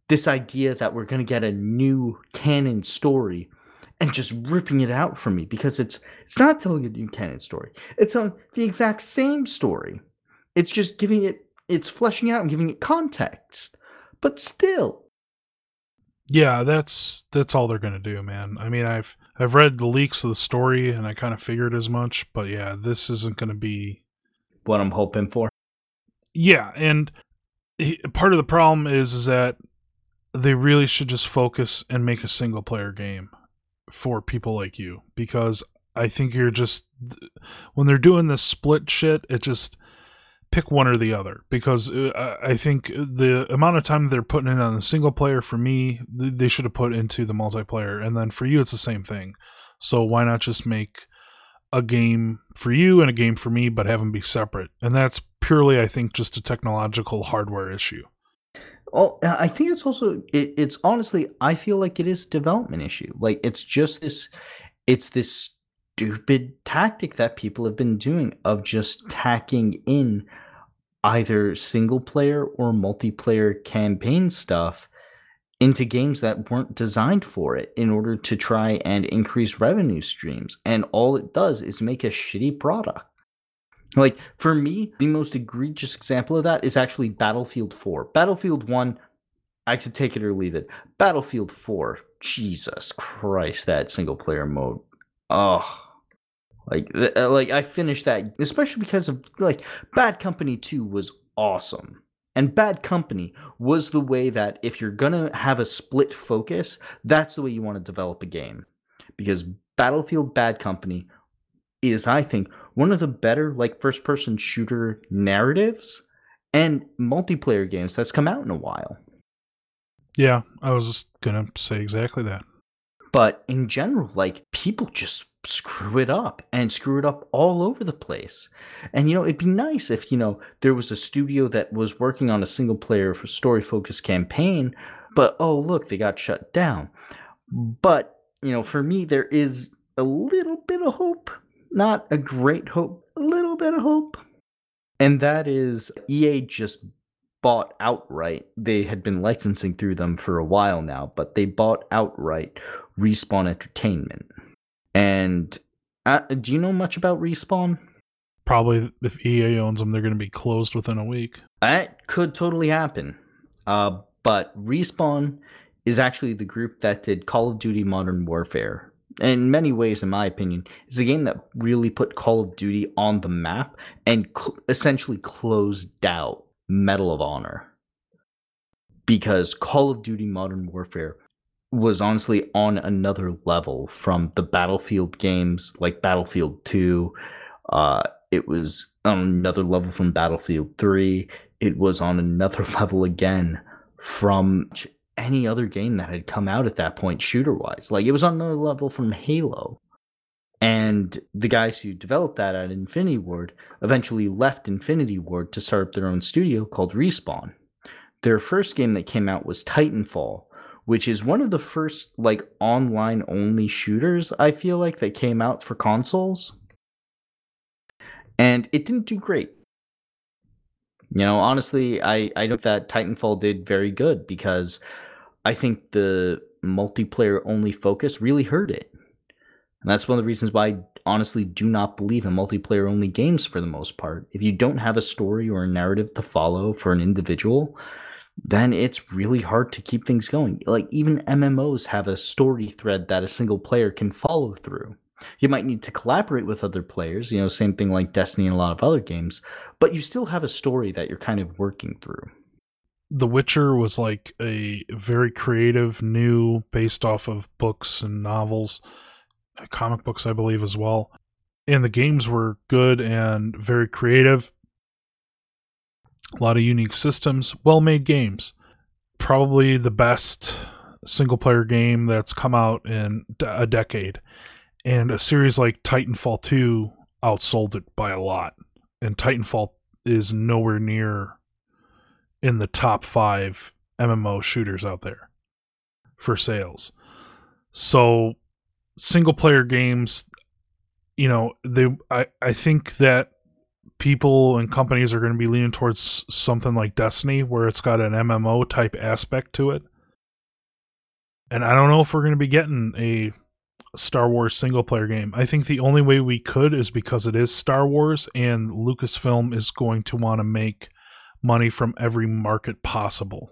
this idea that we're going to get a new canon story and just ripping it out from me. Because it's not telling a new canon story. It's telling the exact same story. It's just giving it, it's fleshing out and giving it context. But still. Yeah, that's all they're going to do, man. I mean, I've read the leaks of the story and I kind of figured as much. But yeah, this isn't going to be what I'm hoping for. Yeah, and part of the problem is that they really should just focus and make a single-player game for people like you, because I think you're just... when they're doing this split shit, it just... pick one or the other, because I think the amount of time they're putting in on the single-player, for me, they should have put into the multiplayer, and then for you, it's the same thing. So why not just make a game for you and a game for me, but have them be separate? And that's purely, I think, just a technological hardware issue. Well, I think it's also, it's honestly, I feel like it is a development issue. Like, it's just this, it's this stupid tactic that people have been doing of just tacking in either single player or multiplayer campaign stuff into games that weren't designed for it in order to try and increase revenue streams. And all it does is make a shitty product. Like, for me, the most egregious example of that is actually Battlefield 4. Battlefield 1, I could take it or leave it. Battlefield 4, Jesus Christ, that single player mode. Oh, like I finished that, especially because of like Bad Company 2 was awesome. And Bad Company was the way that if you're going to have a split focus, that's the way you want to develop a game. Because Battlefield Bad Company is, I think, one of the better like first-person shooter narratives and multiplayer games that's come out in a while. Yeah, I was just going to say exactly that. But in general, like people just screw it up and screw it up all over the place. And, you know, it'd be nice if, you know, there was a studio that was working on a single player story focused campaign, but, oh, look, they got shut down. But, you know, for me, there is a little bit of hope, not a great hope, a little bit of hope. And that is EA just bought outright. They had been licensing through them for a while now, but they bought outright Respawn Entertainment. And do you know much about Respawn? Probably if EA owns them, they're going to be closed within a week. That could totally happen. But Respawn is actually the group that did Call of Duty Modern Warfare. In many ways, in my opinion, it's a game that really put Call of Duty on the map and essentially closed out Medal of Honor. Because Call of Duty Modern Warfare was honestly on another level from the Battlefield games, like Battlefield 2. It was on another level from Battlefield 3. It was on another level again from any other game that had come out at that point, shooter-wise. Like, it was on another level from Halo. And the guys who developed that at Infinity Ward eventually left Infinity Ward to start up their own studio called Respawn. Their first game that came out was Titanfall, which is one of the first like online-only shooters, I feel like, that came out for consoles. And it didn't do great. You know, honestly, I don't think that Titanfall did very good because I think the multiplayer-only focus really hurt it. And that's one of the reasons why I honestly do not believe in multiplayer-only games for the most part. If you don't have a story or a narrative to follow for an individual, then it's really hard to keep things going. Like, even MMOs have a story thread that a single player can follow through. You might need to collaborate with other players, you know, same thing like Destiny and a lot of other games, but you still have a story that you're kind of working through. The Witcher was like a very creative new, based off of books and novels, comic books, I believe, as well. And the games were good and very creative. A lot of unique systems, well-made games. Probably the best single-player game that's come out in a decade. And a series like Titanfall 2 outsold it by a lot. And Titanfall is nowhere near in the top 5 MMO shooters out there for sales. So single-player games, you know, I think that people and companies are going to be leaning towards something like Destiny, where it's got an MMO type aspect to it. And I don't know if we're going to be getting a Star Wars single player game. I think the only way we could is because it is Star Wars, and Lucasfilm is going to want to make money from every market possible.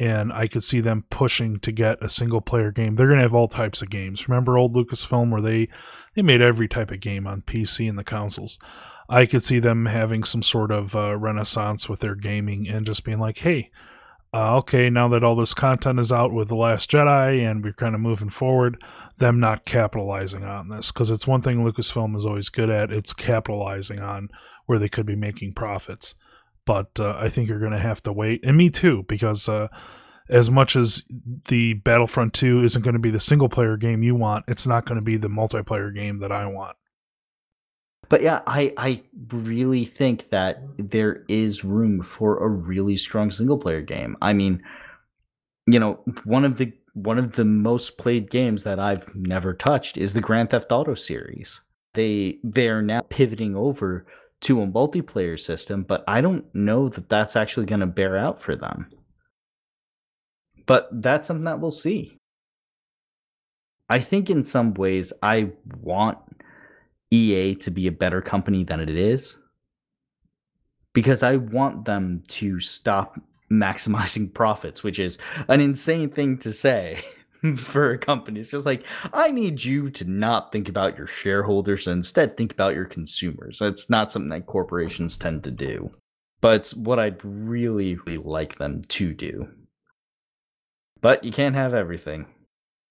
And I could see them pushing to get a single player game. They're going to have all types of games. Remember old Lucasfilm where they made every type of game on PC and the consoles. I could see them having some sort of renaissance with their gaming and just being like, hey, okay, now that all this content is out with The Last Jedi and we're kind of moving forward, them not capitalizing on this. Because it's one thing Lucasfilm is always good at, it's capitalizing on where they could be making profits. But I think you're going to have to wait. And me too, because as much as the Battlefront 2 isn't going to be the single-player game you want, it's not going to be the multiplayer game that I want. But yeah, I really think that there is room for a really strong single player game. I mean, you know, one of the most played games that I've never touched is the Grand Theft Auto series. They are now pivoting over to a multiplayer system, but I don't know that that's actually going to bear out for them. But that's something that we'll see. I think in some ways I want EA to be a better company than it is, because I want them to stop maximizing profits, which is an insane thing to say for a company. It's just like, I need you to not think about your shareholders and instead think about your consumers. That's not something that corporations tend to do, but it's what I'd really, really like them to do. But you can't have everything.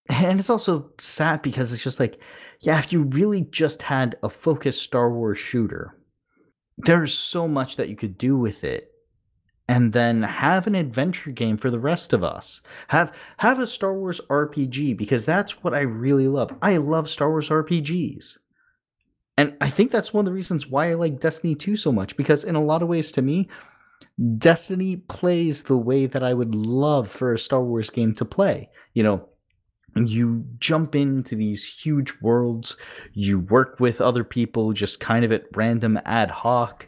And it's also sad because it's just like, yeah, if you really just had a focused Star Wars shooter, there's so much that you could do with it. And then have an adventure game for the rest of us. Have a Star Wars RPG, because that's what I really love. I love Star Wars RPGs. And I think that's one of the reasons why I like Destiny 2 so much, because in a lot of ways to me, Destiny plays the way that I would love for a Star Wars game to play. You know, you jump into these huge worlds, you work with other people just kind of at random ad hoc,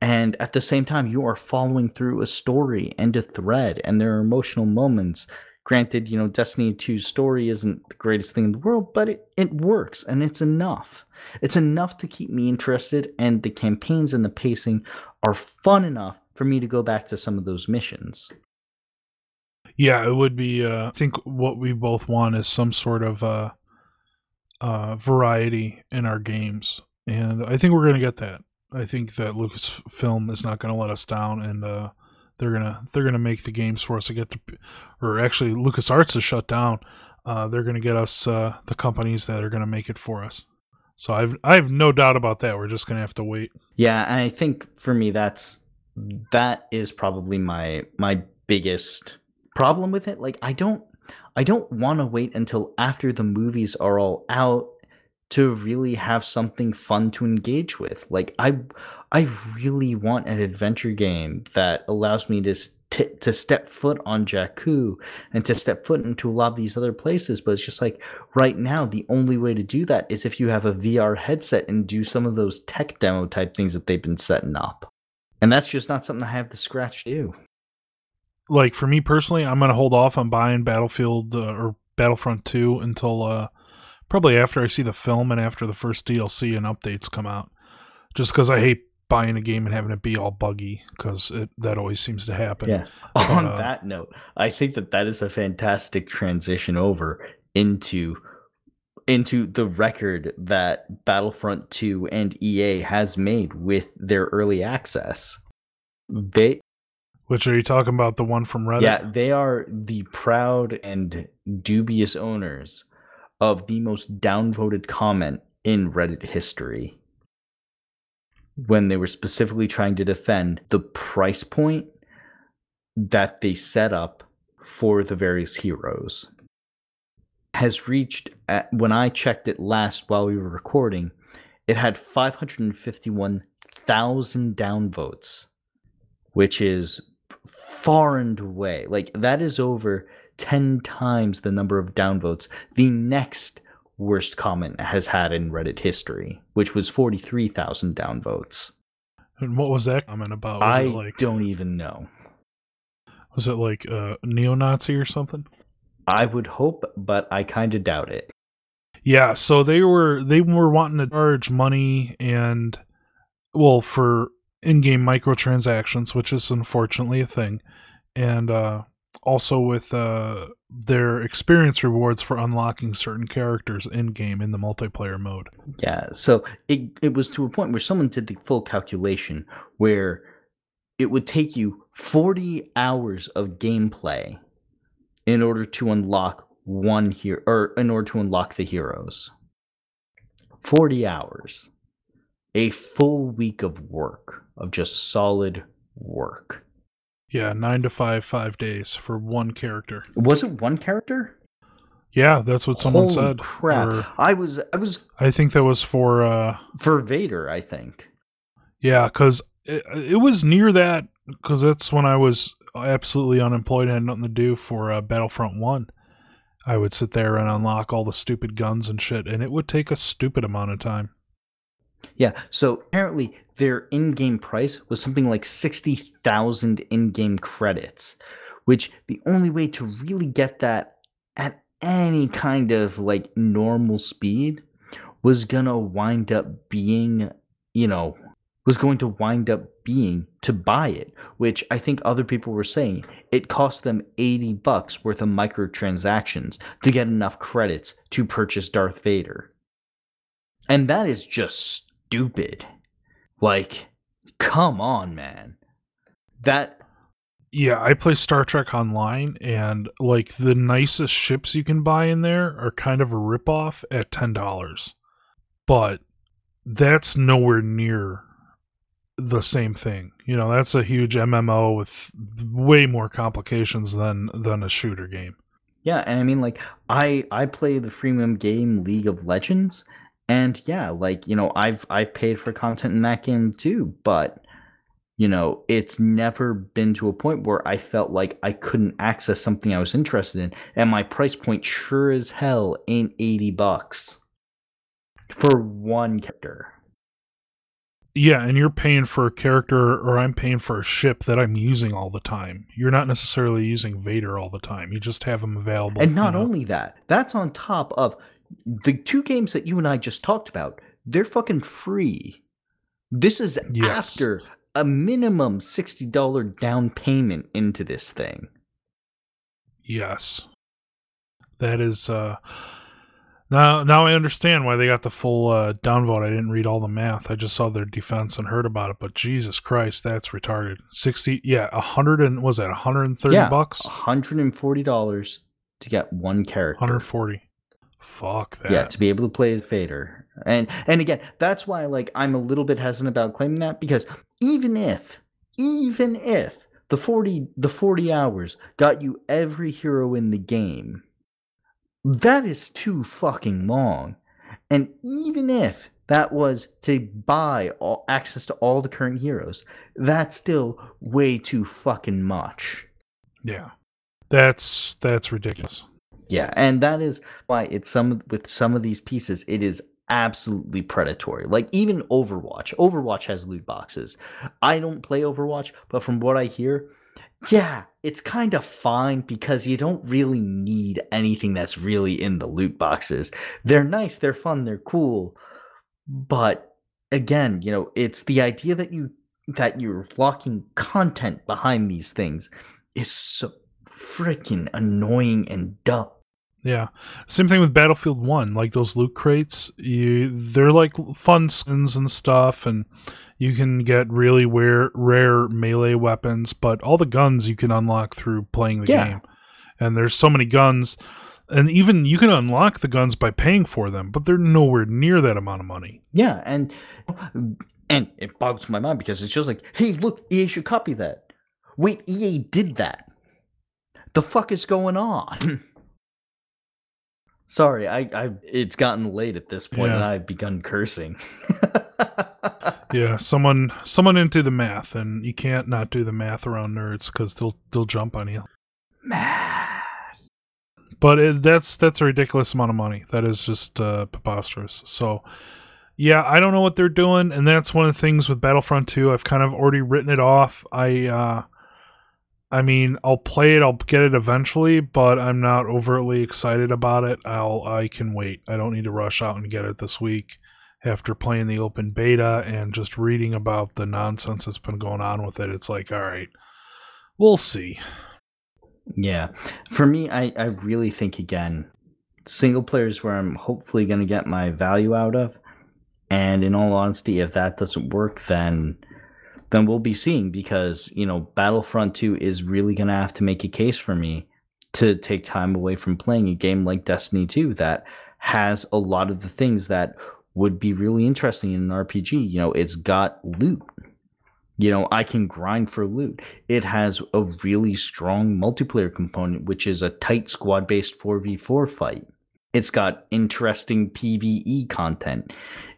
and at the same time, you are following through a story and a thread, and there are emotional moments. Granted, you know, Destiny 2's story isn't the greatest thing in the world, but it works, and it's enough. It's enough to keep me interested, and the campaigns and the pacing are fun enough for me to go back to some of those missions. Yeah, it would be, I think what we both want is some sort of variety in our games, and I think we're going to get that. I think that Lucasfilm is not going to let us down, and they're gonna make the games for us to get to, or actually LucasArts is shut down. They're gonna get us the companies that are gonna make it for us. So I have no doubt about that. We're just gonna have to wait. Yeah, I think for me that is probably my biggest problem with it. Like I don't want to wait until after the movies are all out to really have something fun to engage with. Like I really want an adventure game that allows me to step foot on Jakku and to step foot into a lot of these other places. But it's just like right now, the only way to do that is if you have a VR headset and do some of those tech demo type things that they've been setting up. And that's just not something I have the scratch to do. Like for me personally, I'm going to hold off on buying Battlefield or Battlefront 2 until, probably after I see the film and after the first DLC and updates come out. Just because I hate buying a game and having it be all buggy, because that always seems to happen. Yeah. But, on that note, I think that is a fantastic transition over into the record that Battlefront 2 and EA has made with their early access. Which are you talking about, the one from Reddit? Yeah, they are the proud and dubious owners of the most downvoted comment in Reddit history, when they were specifically trying to defend the price point that they set up for the various heroes. Has reached, when I checked it last while we were recording, it had 551,000 downvotes, which is far and away, like that is over 10 times the number of downvotes the next worst comment has had in Reddit history, which was 43,000 downvotes. And what was that comment about? Was I don't even know. Was it like neo-Nazi or something? I would hope, but I kind of doubt it. Yeah, so they were wanting to charge money and, well, for in-game microtransactions, which is unfortunately a thing, and also with their experience rewards for unlocking certain characters in-game in the multiplayer mode. Yeah, so it was to a point where someone did the full calculation where it would take you 40 hours of gameplay in order to unlock one hero, or in order to unlock the heroes. 40 hours. A full week of work, of just solid work. Yeah, 9 to 5, 5 days for one character. Was it one character? Yeah, that's what someone Holy said. Crap! Or, I was. I think that was for Vader, I think. Yeah, because it was near that, because that's when I was absolutely unemployed and had nothing to do for Battlefront 1. I would sit there and unlock all the stupid guns and shit, and it would take a stupid amount of time. Yeah, so apparently their in-game price was something like 60,000 in-game credits, which the only way to really get that at any kind of like normal speed was going to wind up being to buy it, which I think other people were saying it cost them $80 worth of microtransactions to get enough credits to purchase Darth Vader. And that is just stupid. Like, come on, man. That... Yeah, I play Star Trek Online, and like the nicest ships you can buy in there are kind of a ripoff at $10. But that's nowhere near the same thing. You know, that's a huge MMO with way more complications than a shooter game. Yeah, and I mean, like, I play the freemium game League of Legends, and yeah, like, you know, I've paid for content in that game too, but you know, it's never been to a point where I felt like I couldn't access something I was interested in, and my price point sure as hell ain't $80 for one character. Yeah, and you're paying for a character, or I'm paying for a ship that I'm using all the time. You're not necessarily using Vader all the time. You just have him available. And not only that, that's on top of the two games that you and I just talked about. They're fucking free. This is after a minimum $60 down payment into this thing. Yes. That is, now I understand why they got the full downvote. I didn't read all the math. I just saw their defense and heard about it, but Jesus Christ, that's retarded. 60, yeah, 100 and, was that 130 bucks? $140 to get one character. 140. Fuck that. Yeah, to be able to play as Vader. And again, that's why, like, I'm a little bit hesitant about claiming that, because even if the 40 hours got you every hero in the game, that is too fucking long. And even if that was to buy all access to all the current heroes, that's still way too fucking much. Yeah. That's ridiculous. Yeah, and that is why it's with some of these pieces, it is absolutely predatory. like even Overwatch has loot boxes. I don't play Overwatch, but from what I hear, yeah, it's kind of fine because you don't really need anything that's really in the loot boxes. They're nice, they're fun, they're cool, but again, you know, it's the idea that you're locking content behind these things is so freaking annoying and dumb. Yeah, same thing with Battlefield 1. Like those loot crates, they're like fun skins and stuff, and you can get really rare melee weapons, but all the guns you can unlock through playing the game. And there's so many guns, and even you can unlock the guns by paying for them, but they're nowhere near that amount of money. Yeah, and it boggles my mind because it's just like, hey, look, EA should copy that. Wait, EA did that. The fuck is going on? Sorry, I it's gotten late at this point, and I've begun cursing. Yeah, someone into the math, and you can't not do the math around nerds because they'll jump on you. Math. But that's a ridiculous amount of money. That is just preposterous. So, yeah, I don't know what they're doing, and that's one of the things with Battlefront 2. I've kind of already written it off. I mean, I'll play it, I'll get it eventually, but I'm not overtly excited about it. I can wait. I don't need to rush out and get it this week after playing the open beta and just reading about the nonsense that's been going on with it. It's like, all right, we'll see. Yeah. For me, I really think, again, single player is where I'm hopefully going to get my value out of. And in all honesty, if that doesn't work, then we'll be seeing, because, you know, Battlefront 2 is really going to have to make a case for me to take time away from playing a game like Destiny 2 that has a lot of the things that would be really interesting in an RPG. You know, it's got loot. You know, I can grind for loot. It has a really strong multiplayer component, which is a tight squad-based 4v4 fight. It's got interesting PvE content.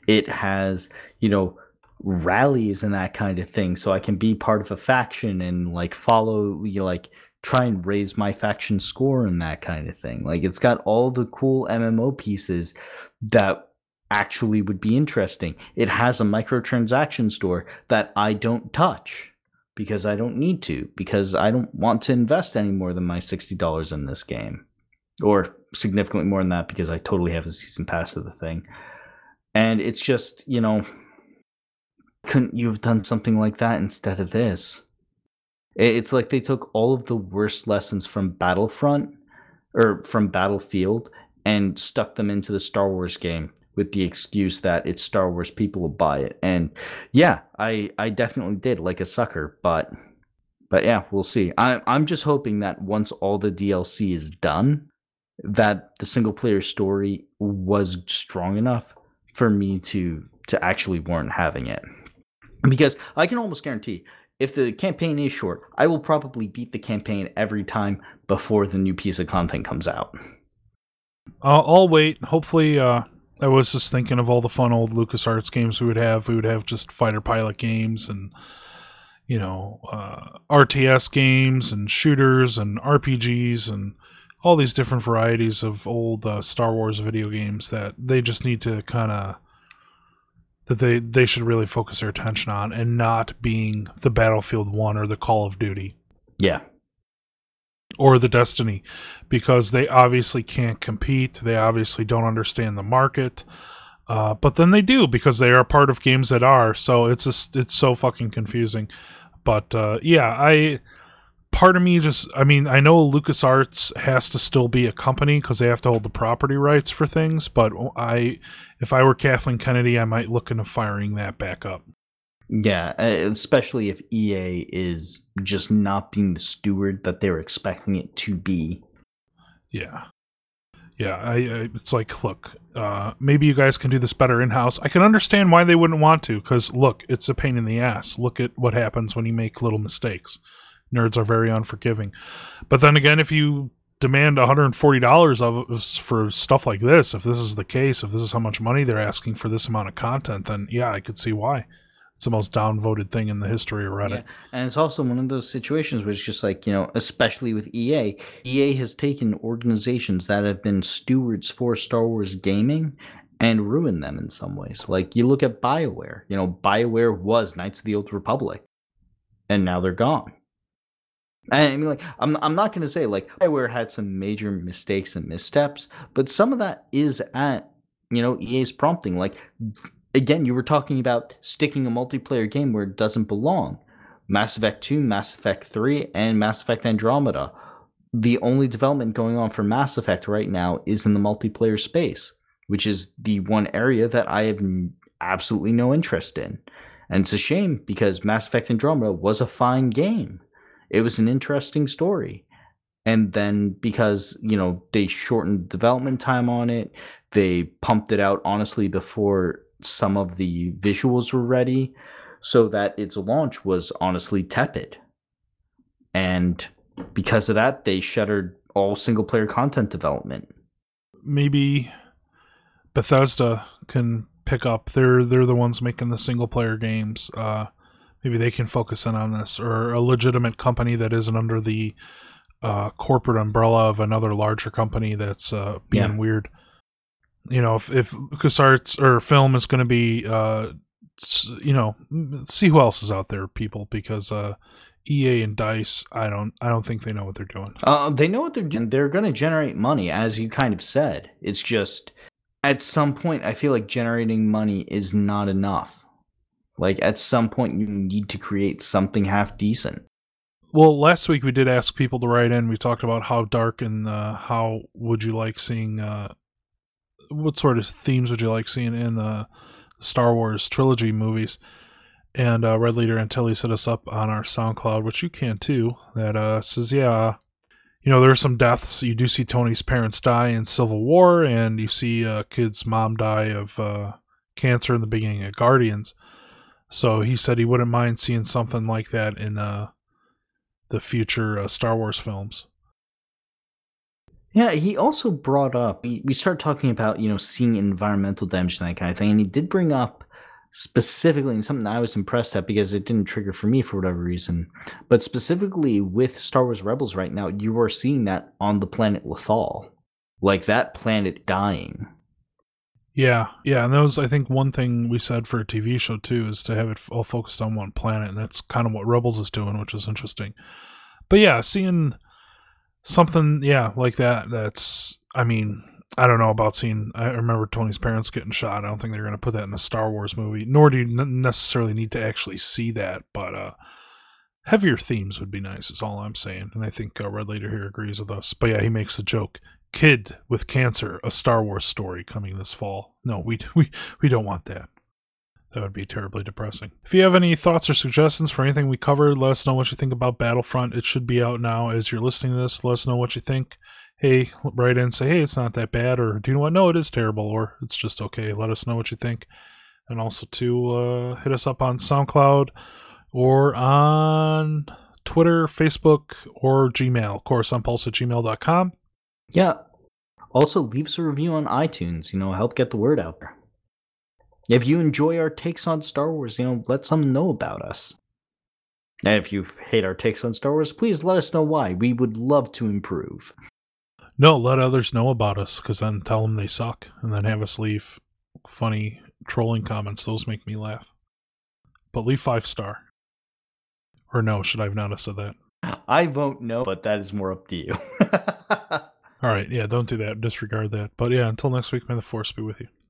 It has, you know, rallies and that kind of thing, so I can be part of a faction and like follow, you know, like try and raise my faction score and that kind of thing. Like, it's got all the cool MMO pieces that actually would be interesting. It has a microtransaction store that I don't touch because I don't need to, because I don't want to invest any more than my $60 in this game, or significantly more than that, because I totally have a season pass to the thing. And it's just, you know, couldn't you have done something like that instead of this? It's like they took all of the worst lessons from Battlefront or from Battlefield and stuck them into the Star Wars game with the excuse that it's Star Wars, people will buy it. And yeah, I definitely did like a sucker, but yeah, we'll see. I'm just hoping that once all the DLC is done, that the single player story was strong enough for me to actually warrant having it. Because I can almost guarantee, if the campaign is short, I will probably beat the campaign every time before the new piece of content comes out. I'll wait. Hopefully, I was just thinking of all the fun old LucasArts games we would have. We would have just fighter pilot games and, you know, RTS games and shooters and RPGs and all these different varieties of old Star Wars video games that they just need to kind of... that they should really focus their attention on, and not being the Battlefield 1 or the Call of Duty. Yeah. Or the Destiny, because they obviously can't compete. They obviously don't understand the market. But then they do, because they are part of games that are. So it's just, it's so fucking confusing. But yeah, part of me just, I mean, I know LucasArts has to still be a company because they have to hold the property rights for things, but if I were Kathleen Kennedy, I might look into firing that back up. Yeah, especially if EA is just not being the steward that they're expecting it to be. Yeah. Yeah, it's like, look, maybe you guys can do this better in-house. I can understand why they wouldn't want to, because, look, it's a pain in the ass. Look at what happens when you make little mistakes. Nerds are very unforgiving. But then again, if you demand $140 of us for stuff like this, if this is the case, if this is how much money they're asking for this amount of content, then yeah, I could see why. It's the most downvoted thing in the history of Reddit. Yeah. And it's also one of those situations where it's just like, you know, especially with EA, EA has taken organizations that have been stewards for Star Wars gaming and ruined them in some ways. Like, you look at BioWare. You know, BioWare was Knights of the Old Republic, and now they're gone. I mean, like, I'm not going to say, like, BioWare had some major mistakes and missteps, but some of that is at, you know, EA's prompting. Like, again, you were talking about sticking a multiplayer game where it doesn't belong. Mass Effect 2, Mass Effect 3, and Mass Effect Andromeda. The only development going on for Mass Effect right now is in the multiplayer space, which is the one area that I have absolutely no interest in. And it's a shame, because Mass Effect Andromeda was a fine game. It was an interesting story. And then because, you know, they shortened development time on it, they pumped it out, honestly, before some of the visuals were ready, so that its launch was honestly tepid. And because of that, they shuttered all single-player content development. Maybe Bethesda can pick up. They're the ones making the single-player games. Maybe they can focus in on this, or a legitimate company that isn't under the corporate umbrella of another larger company that's being weird. You know, if LucasArts or Film is going to be, you know, see who else is out there, people, because EA and DICE, I don't think they know what they're doing. They know what they're doing. They're going to generate money, as you kind of said. It's just, at some point, I feel like generating money is not enough. Like, at some point, you need to create something half decent. Well, last week we did ask people to write in. We talked about how dark and how would you like seeing, what sort of themes would you like seeing in the Star Wars trilogy movies? And Red Leader Antilles hit us up on our SoundCloud, which you can too, that says, yeah, you know, there are some deaths. You do see Tony's parents die in Civil War, and you see a kid's mom die of cancer in the beginning of Guardians. So he said he wouldn't mind seeing something like that in the future Star Wars films. Yeah, he also brought up, we start talking about, you know, seeing environmental damage and that kind of thing, and he did bring up specifically, and something I was impressed at because it didn't trigger for me for whatever reason, but specifically with Star Wars Rebels right now, you are seeing that on the planet Lothal. Like, that planet dying. Yeah, and that was, I think, one thing we said for a TV show, too, is to have it all focused on one planet, and that's kind of what Rebels is doing, which is interesting. But yeah, seeing something, yeah, like that, that's, I mean, I don't know about seeing... I remember Tony's parents getting shot. I don't think they're going to put that in a Star Wars movie, nor do you necessarily need to actually see that, but heavier themes would be nice is all I'm saying, and I think Red Leader here agrees with us. But yeah, he makes a joke. Kid with cancer, a Star Wars story coming this fall. No, we don't want that. That would be terribly depressing. If you have any thoughts or suggestions for anything we covered, let us know what you think about Battlefront. It should be out now as you're listening to this. Let us know what you think. Hey, write in and say, hey, it's not that bad, or do you know what? No, it is terrible, or it's just okay. Let us know what you think. And also to hit us up on SoundCloud or on Twitter, Facebook, or Gmail, coruscantpulse@gmail.com. Yeah. Also, leave us a review on iTunes. Help get the word out there. If you enjoy our takes on Star Wars, let someone know about us. And if you hate our takes on Star Wars, please let us know why. We would love to improve. No, let others know about us, because then tell them they suck, and then have us leave funny trolling comments. Those make me laugh. But leave 5-star. Or no, should I have not have said that? I won't know, but that is more up to you. All right, yeah, don't do that. Disregard that. But yeah, until next week, may the Force be with you.